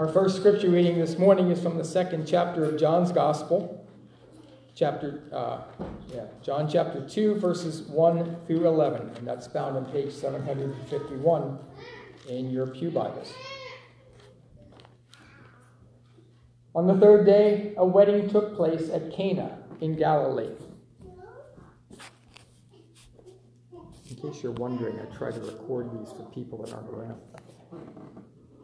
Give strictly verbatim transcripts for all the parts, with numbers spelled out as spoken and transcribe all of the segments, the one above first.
Our first scripture reading this morning is from the second chapter of John's Gospel, chapter uh, yeah, John chapter two, verses one through eleven, and that's found on page seven fifty-one in your pew Bibles. On the third day, a wedding took place at Cana in Galilee. In case you're wondering, I try to record these for people that aren't around.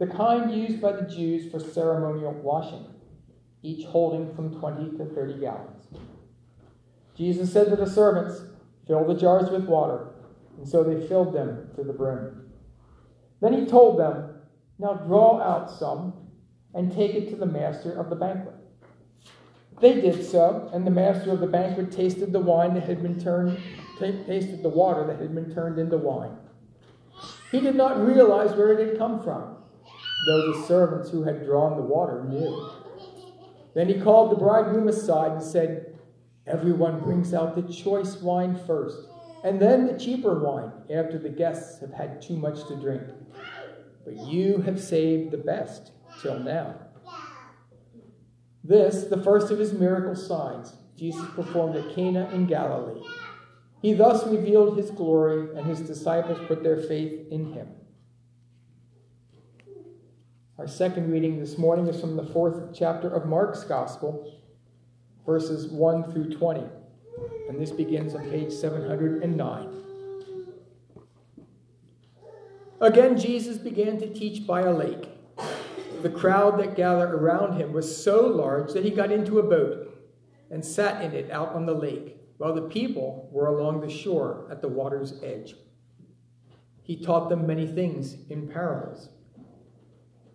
the kind used by the Jews for ceremonial washing, each holding from twenty to thirty gallons. Jesus said to the servants, "Fill the jars with water," and so they filled them to the brim. Then he told them, "Now draw out some and take it to the master of the banquet." They did so, and the master of the banquet tasted the wine that had been turned, t- tasted the water that had been turned into wine. He did not realize where it had come from, though the servants who had drawn the water knew. Then he called the bridegroom aside and said, "Everyone brings out the choice wine first, and then the cheaper wine after the guests have had too much to drink. But you have saved the best till now." This, the first of his miracle signs, Jesus performed at Cana in Galilee. He thus revealed his glory, and his disciples put their faith in him. Our second reading this morning is from the fourth chapter of Mark's Gospel, verses one through twenty. And this begins on page seven oh nine. Again, Jesus began to teach by a lake. The crowd that gathered around him was so large that he got into a boat and sat in it out on the lake, while the people were along the shore at the water's edge. He taught them many things in parables,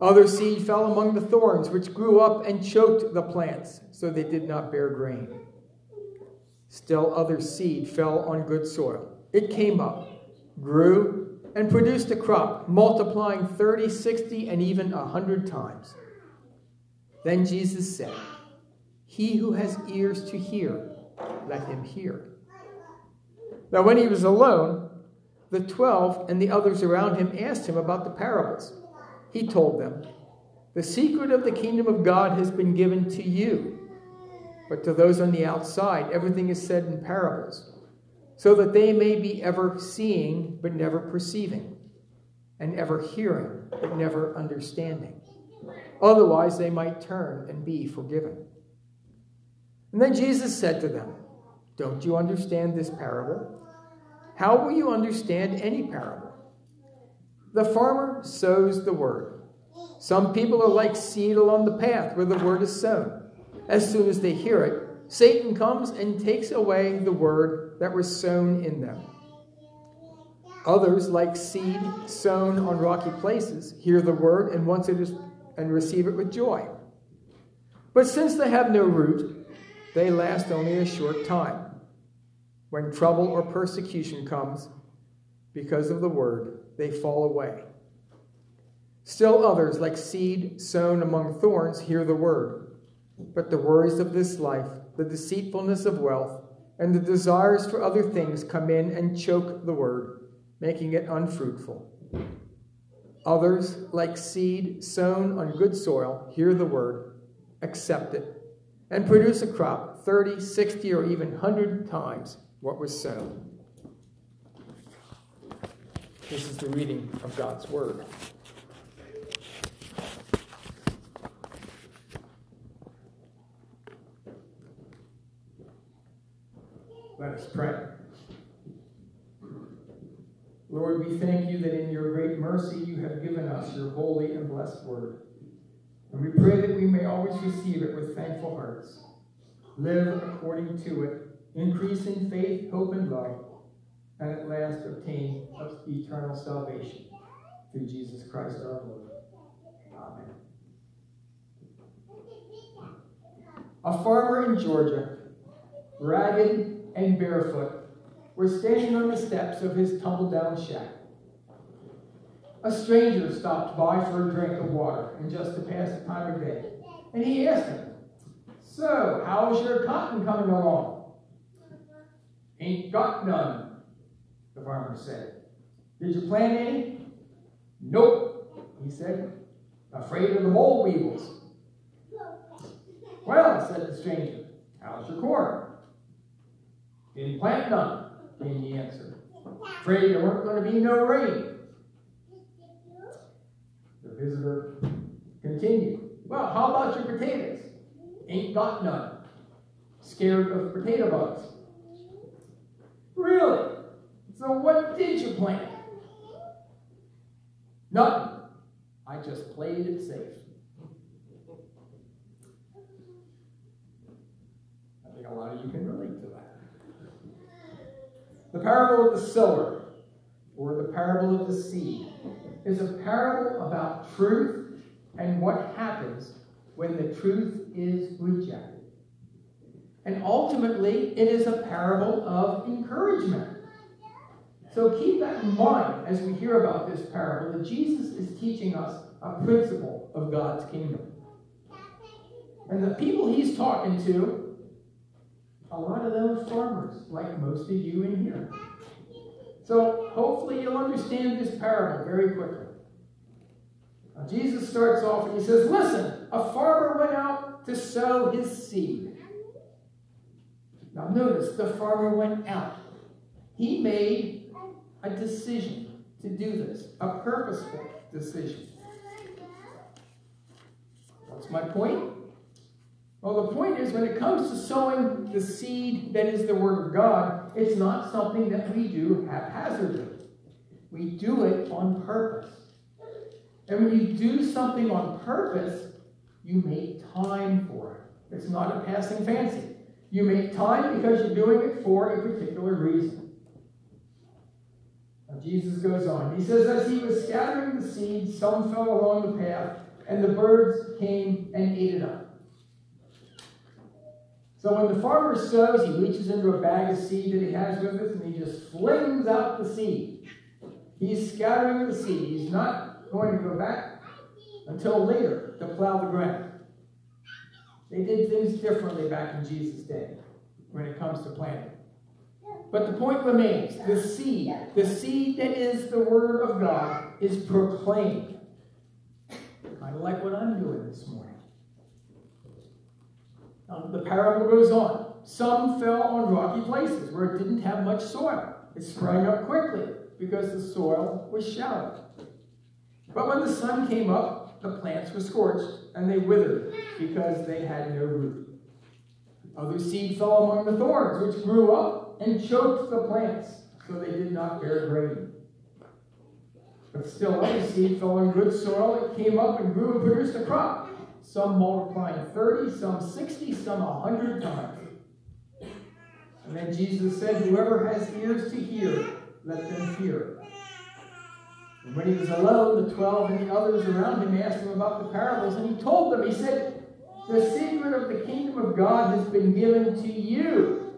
Other seed fell among the thorns, which grew up and choked the plants, so they did not bear grain. Still other seed fell on good soil. It came up, grew, and produced a crop, multiplying thirty, sixty, and even one hundred times." Then Jesus said, "He who has ears to hear, let him hear." Now when he was alone, the twelve and the others around him asked him about the parables. He told them, "The secret of the kingdom of God has been given to you, but to those on the outside, everything is said in parables, so that they may be ever seeing but never perceiving, and ever hearing but never understanding. Otherwise they might turn and be forgiven." And then Jesus said to them, "Don't you understand this parable? How will you understand any parable? The farmer sows the word. Some people are like seed along the path where the word is sown. As soon as they hear it, Satan comes and takes away the word that were sown in them. Others, like seed sown on rocky places, hear the word and once it is and receive it with joy. But since they have no root, they last only a short time. When trouble or persecution comes because of the word, they fall away. Still others, like seed sown among thorns, hear the word, but the worries of this life, the deceitfulness of wealth, and the desires for other things come in and choke the word, making it unfruitful. Others, like seed sown on good soil, hear the word, accept it, and produce a crop thirty, sixty, or even one hundred times what was sown." This is the reading of God's word. Let us pray. Lord, we thank you that in your great mercy you have given us your holy and blessed word. And we pray that we may always receive it with thankful hearts, live according to it, increase in faith, hope, and love, and at last obtain eternal salvation through Jesus Christ our Lord. Amen. A farmer in Georgia, ragged and barefoot, was standing on the steps of his tumble-down shack. A stranger stopped by for a drink of water and just to pass the time of day. And he asked him, "So, how's your cotton coming along?" "Ain't got none," the farmer said. "Did you plant any?" "Nope," he said. "Afraid of the mole weevils." "Well," said the stranger, "how's your corn?" "Didn't plant none," came the answer. "Afraid there weren't going to be no rain." The visitor continued, "Well, how about your potatoes?" "Ain't got none. Scared of potato bugs." "Really? So what did you plant?" "Nothing. I just played it safe." I think a lot of you can relate to that. The parable of the sower, or the parable of the seed, is a parable about truth and what happens when the truth is rejected. And ultimately, it is a parable of encouragement. So keep that in mind as we hear about this parable, that Jesus is teaching us a principle of God's kingdom. And the people he's talking to, a lot of them are farmers, like most of you in here. So hopefully you'll understand this parable very quickly. Now, Jesus starts off and he says, "Listen, a farmer went out to sow his seed." Now notice, the farmer went out. He made a decision to do this, a purposeful decision. What's my point? Well, the point is, when it comes to sowing the seed that is the Word of God, it's not something that we do haphazardly. We do it on purpose. And when you do something on purpose, you make time for it. It's not a passing fancy. You make time because you're doing it for a particular reason. Now, Jesus goes on. He says, "As he was scattering the seed, some fell along the path, and the birds came and ate it up." So when the farmer sows, he reaches into a bag of seed that he has with us, and he just flings out the seed. He's scattering the seed. He's not going to go back until later to plow the ground. They did things differently back in Jesus' day when it comes to planting. But the point remains, the seed, the seed that is the Word of God, is proclaimed. Kind of like what I'm doing this morning. Um, the parable goes on. Some fell on rocky places where it didn't have much soil. It sprang up quickly because the soil was shallow. But when the sun came up, the plants were scorched and they withered because they had no root. Other seed fell among the thorns, which grew up and choked the plants, so they did not bear grain. But still other seed fell on good soil. It came up and grew and produced a crop, some multiplying thirty, some sixty, some a hundred times. And then Jesus said, "Whoever has ears to hear, let them hear." And when he was alone, the twelve and the others around him asked him about the parables, and he told them, he said, "The secret of the kingdom of God has been given to you,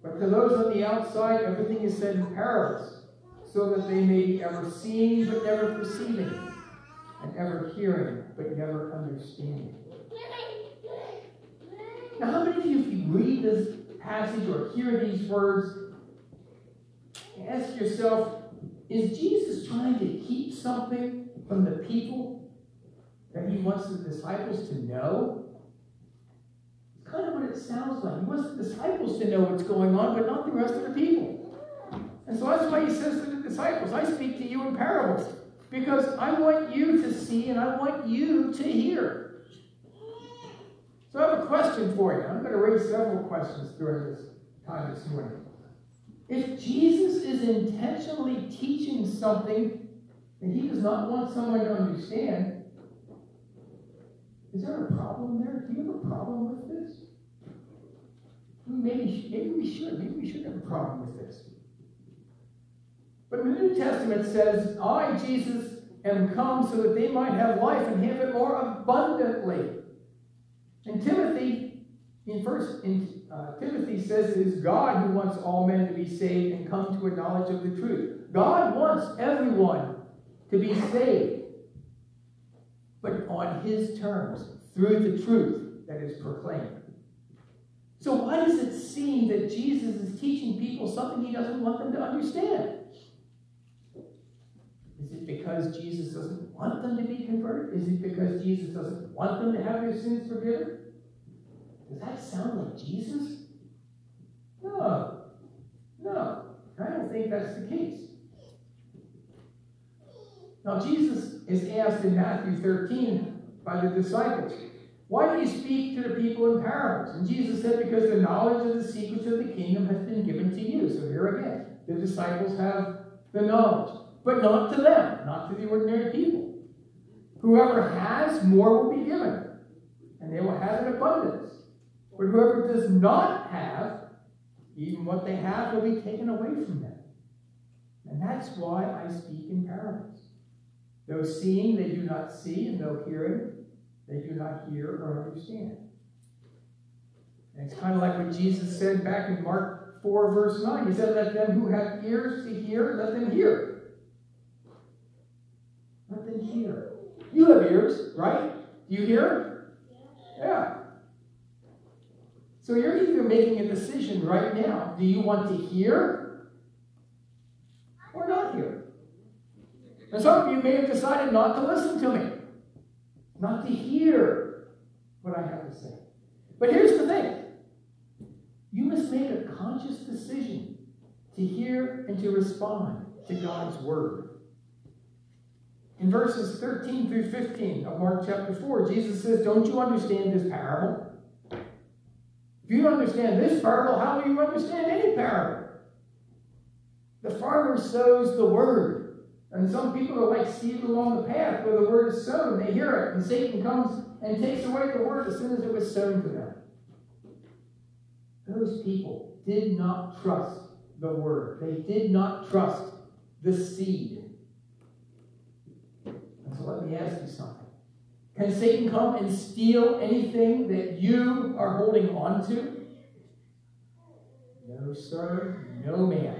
but to those on the outside, everything is said in parables, so that they may be ever seeing but never perceiving, and ever hearing but never understanding." Now, how many of you, if you read this passage or hear these words, ask yourself, is Jesus trying to keep something from the people that he wants the disciples to know? It's kind of what it sounds like. He wants the disciples to know what's going on, but not the rest of the people. And so that's why he says to the disciples, "I speak to you in parables, because I want you to see and I want you to hear." So I have a question for you. I'm going to raise several questions during this God is doing. If Jesus is intentionally teaching something that he does not want someone to understand, is there a problem there? Do you have a problem with this? Maybe, maybe we should. Maybe we should have a problem with this. But in the New Testament says, I, Jesus, am come so that they might have life and have it more abundantly. And Timothy, in verse, in, uh, Timothy says it is God who wants all men to be saved and come to a knowledge of the truth. God wants everyone to be saved, but on his terms, through the truth that is proclaimed. So why does it seem that Jesus is teaching people something he doesn't want them to understand? Is it because Jesus doesn't want them to be converted? Is it because Jesus doesn't want them to have their sins forgiven? Does that sound like Jesus? No. No. I don't think that's the case. Now, Jesus is asked in Matthew thirteen by the disciples, why do you speak to the people in parables? And Jesus said, because the knowledge of the secrets of the kingdom has been given to you. So here again, the disciples have the knowledge. But not to them, not to the ordinary people. Whoever has, more will be given, and they will have an abundance. But whoever does not have, even what they have will be taken away from them. And that's why I speak in parables. Though seeing, they do not see, and though hearing, they do not hear or understand. And it's kind of like what Jesus said back in Mark four, verse nine. He said, let them who have ears to hear, let them hear. Let them hear. You have ears, right? Do you hear? Yeah. So you're either making a decision right now. Do you want to hear or not hear? And some of you may have decided not to listen to me, not to hear what I have to say. But here's the thing. You must make a conscious decision to hear and to respond to God's word. In verses thirteen through fifteen of Mark chapter four, Jesus says, don't you understand this parable? If you don't understand this parable, how will you understand any parable? The farmer sows the word. And some people are like seed along the path where the word is sown. They hear it, and Satan comes and takes away the word as soon as it was sown to them. Those people did not trust the word. They did not trust the seed. So let me ask you something. Can Satan come and steal anything that you are holding on to? No, sir. No, ma'am.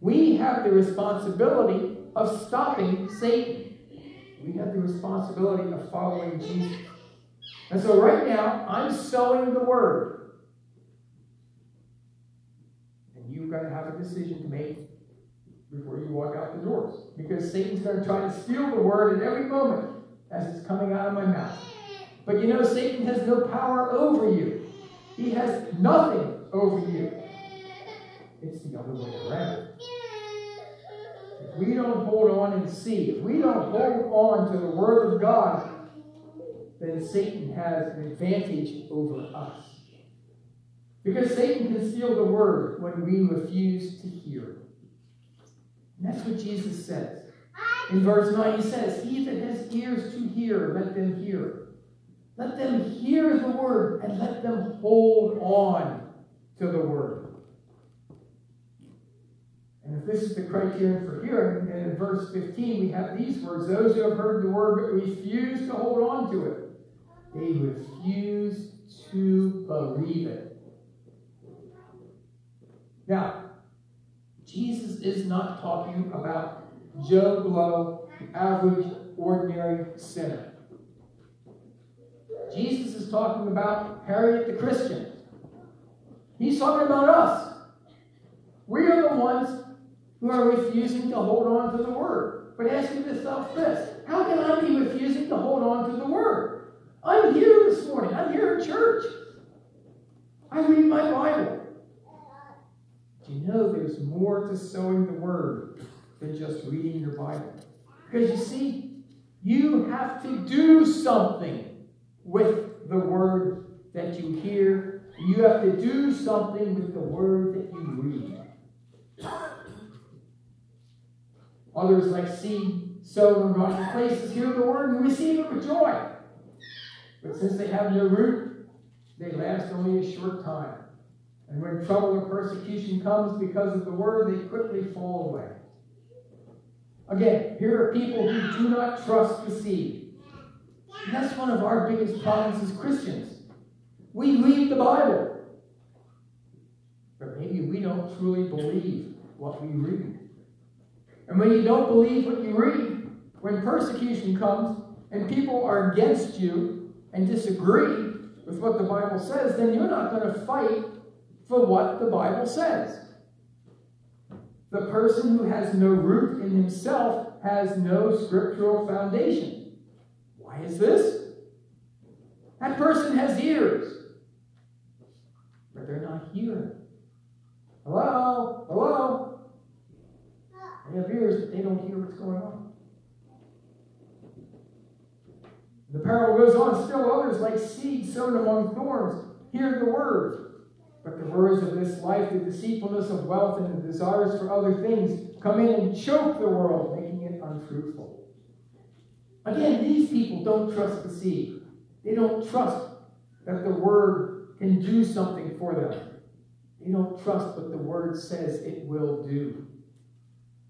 We have the responsibility of stopping Satan. We have the responsibility of following Jesus. And so right now, I'm sowing the word. And you've got to have a decision to make before you walk out the doors. Because Satan's going to try to steal the word at every moment as it's coming out of my mouth. But you know, Satan has no power over you. He has nothing over you. It's the other way around. If we don't hold on and see, if we don't hold on to the word of God, then Satan has an advantage over us. Because Satan can steal the word when we refuse to hear it. And that's what Jesus says. In verse nine, he says, he that has ears to hear, let them hear. Let them hear the word, and let them hold on to the word. And if this is the criterion for hearing, then in verse fifteen, we have these words. Those who have heard the word but refuse to hold on to it. They refuse to believe it. Now, Jesus is not talking about Joe Blow, average, ordinary sinner. Jesus is talking about Harriet the Christian. He's talking about us. We are the ones who are refusing to hold on to the word. But ask yourself this, how can I be refusing to hold on to the word? I'm here this morning. I'm here at church. I read my Bible. You know there's more to sowing the word than just reading your Bible. Because you see, you have to do something with the word that you hear And you have to do something with the word that you read. Others, like seed sown in rotten places, hear the word and receive it with joy. But since they have no root, they last only a short time. And when trouble or persecution comes because of the word, they quickly fall away. Again, here are people who do not trust the seed. And that's one of our biggest problems as Christians. We read the Bible, but maybe we don't truly believe what we read. And when you don't believe what you read, when persecution comes and people are against you and disagree with what the Bible says, then you're not going to fight for what the Bible says. The person who has no root in himself has no scriptural foundation. Why is this? That person has ears, but they're not hearing. Hello? Hello? They have ears, but they don't hear what's going on. The parable goes on. Still others, like seed sown among thorns, hear the word. But the worries of this life, the deceitfulness of wealth, and the desires for other things come in and choke the world, making it unfruitful. Again, these people don't trust the seed. They don't trust that the word can do something for them. They don't trust what the word says it will do.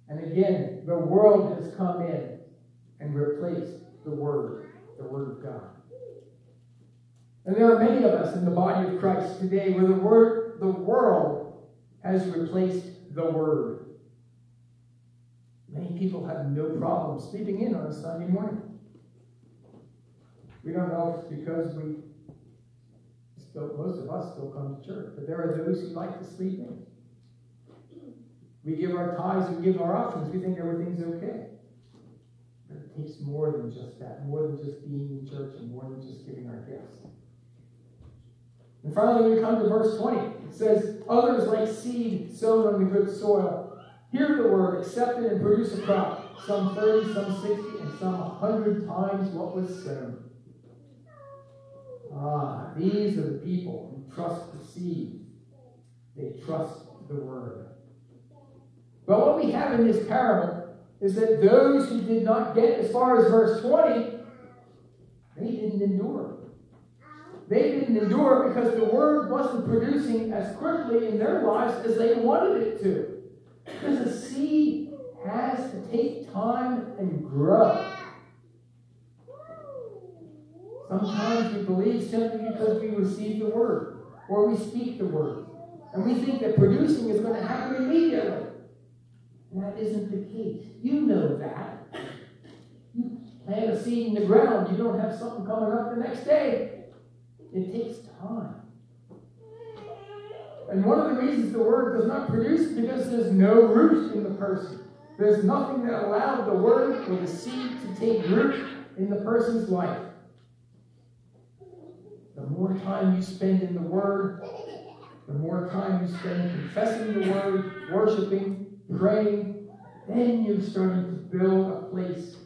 And again, the world has come in and replaced the word, the word of God. And there are many of us in the body of Christ today where the word, the world has replaced the word. Many people have no problem sleeping in on a Sunday morning. We don't know if it's because we, still, most of us still come to church, but there are those who like to sleep in. We give our tithes, we give our offerings, we think everything's okay. But it takes more than just that, more than just being in church and more than just giving our gifts. And finally, we come to verse twenty. It says, others like seed sown on the good soil, hear the word, accept it, and produce a crop, some thirty, some sixty, and some a hundred times what was sown. Ah, these are the people who trust the seed. They trust the word. But what we have in this parable is that those who did not get as far as verse twenty, they didn't endure. They didn't endure because the word wasn't producing as quickly in their lives as they wanted it to. Because a seed has to take time and grow. Sometimes we believe simply because we receive the word or we speak the word. And we think that producing is going to happen immediately. And that isn't the case. You know that. You plant a seed in the ground. You don't have something coming up the next day. It takes time. And one of the reasons the word does not produce is because there's no root in the person. There's nothing that allowed the word or the seed to take root in the person's life. The more time you spend in the word, the more time you spend confessing the word, worshiping, praying, then you're starting to build a place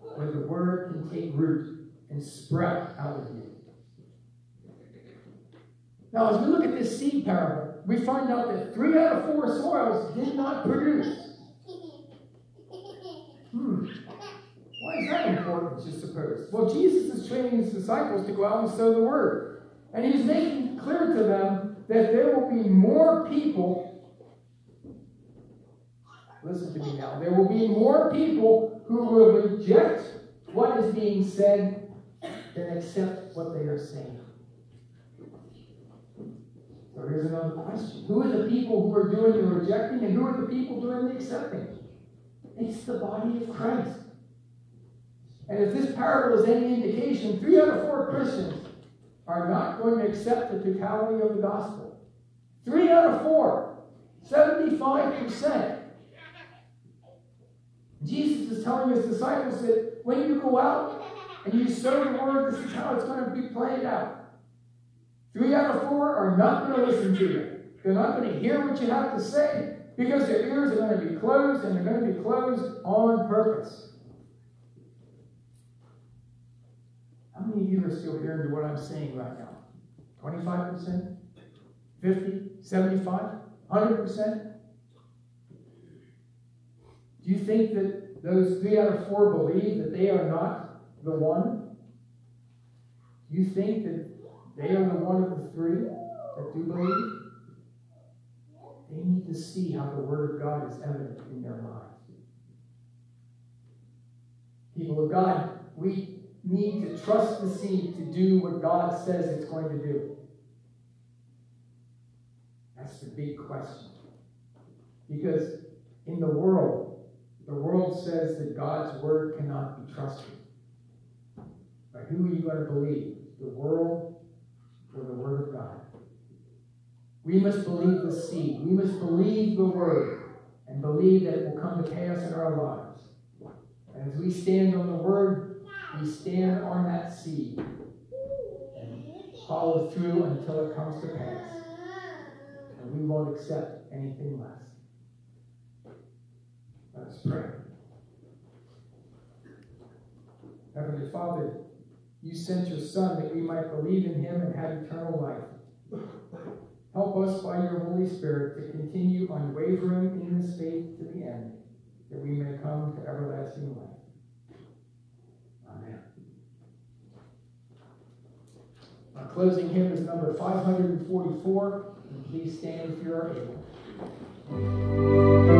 where the word can take root and sprout out of you. Now, as we look at this seed parable, we find out that three out of four soils did not produce. Hmm. Why is that important, you suppose? Well, Jesus is training his disciples to go out and sow the word. And he's making clear to them that there will be more people. Listen to me now. There will be more people who will reject what is being said than accept what they are saying. So here's another question. Who are the people who are doing the rejecting and who are the people doing the accepting? It's the body of Christ. And if this parable is any indication, three out of four Christians are not going to accept the totality of the gospel. Three out of four. seventy-five percent. Jesus is telling his disciples that when you go out and you sow the word, this is how it's going to be played out. Three out of four are not going to listen to you. They're not going to hear what you have to say because their ears are going to be closed, and they're going to be closed on purpose. How many of you are still hearing to what I'm saying right now? twenty-five percent? fifty, seventy-five, one hundred percent? Do you think that those three out of four believe that they are not the one? Do you think that they are the one of the three that do believe? They need to see how the Word of God is evident in their lives. People of God, we need to trust the seed to do what God says it's going to do. That's the big question. Because in the world, the world says that God's Word cannot be trusted. But who are you going to believe? The world or the Word of God? We must believe the seed. We must believe the Word and believe that it will come to pass in our lives. And as we stand on the Word, we stand on that seed and follow through until it comes to pass. And we won't accept anything less. Let us pray. Heavenly Father, you sent your Son that we might believe in him and have eternal life. Help us by your Holy Spirit to continue unwavering in this faith to the end, that we may come to everlasting life. Amen. Our closing hymn is number five hundred forty-four. Please stand if you are able.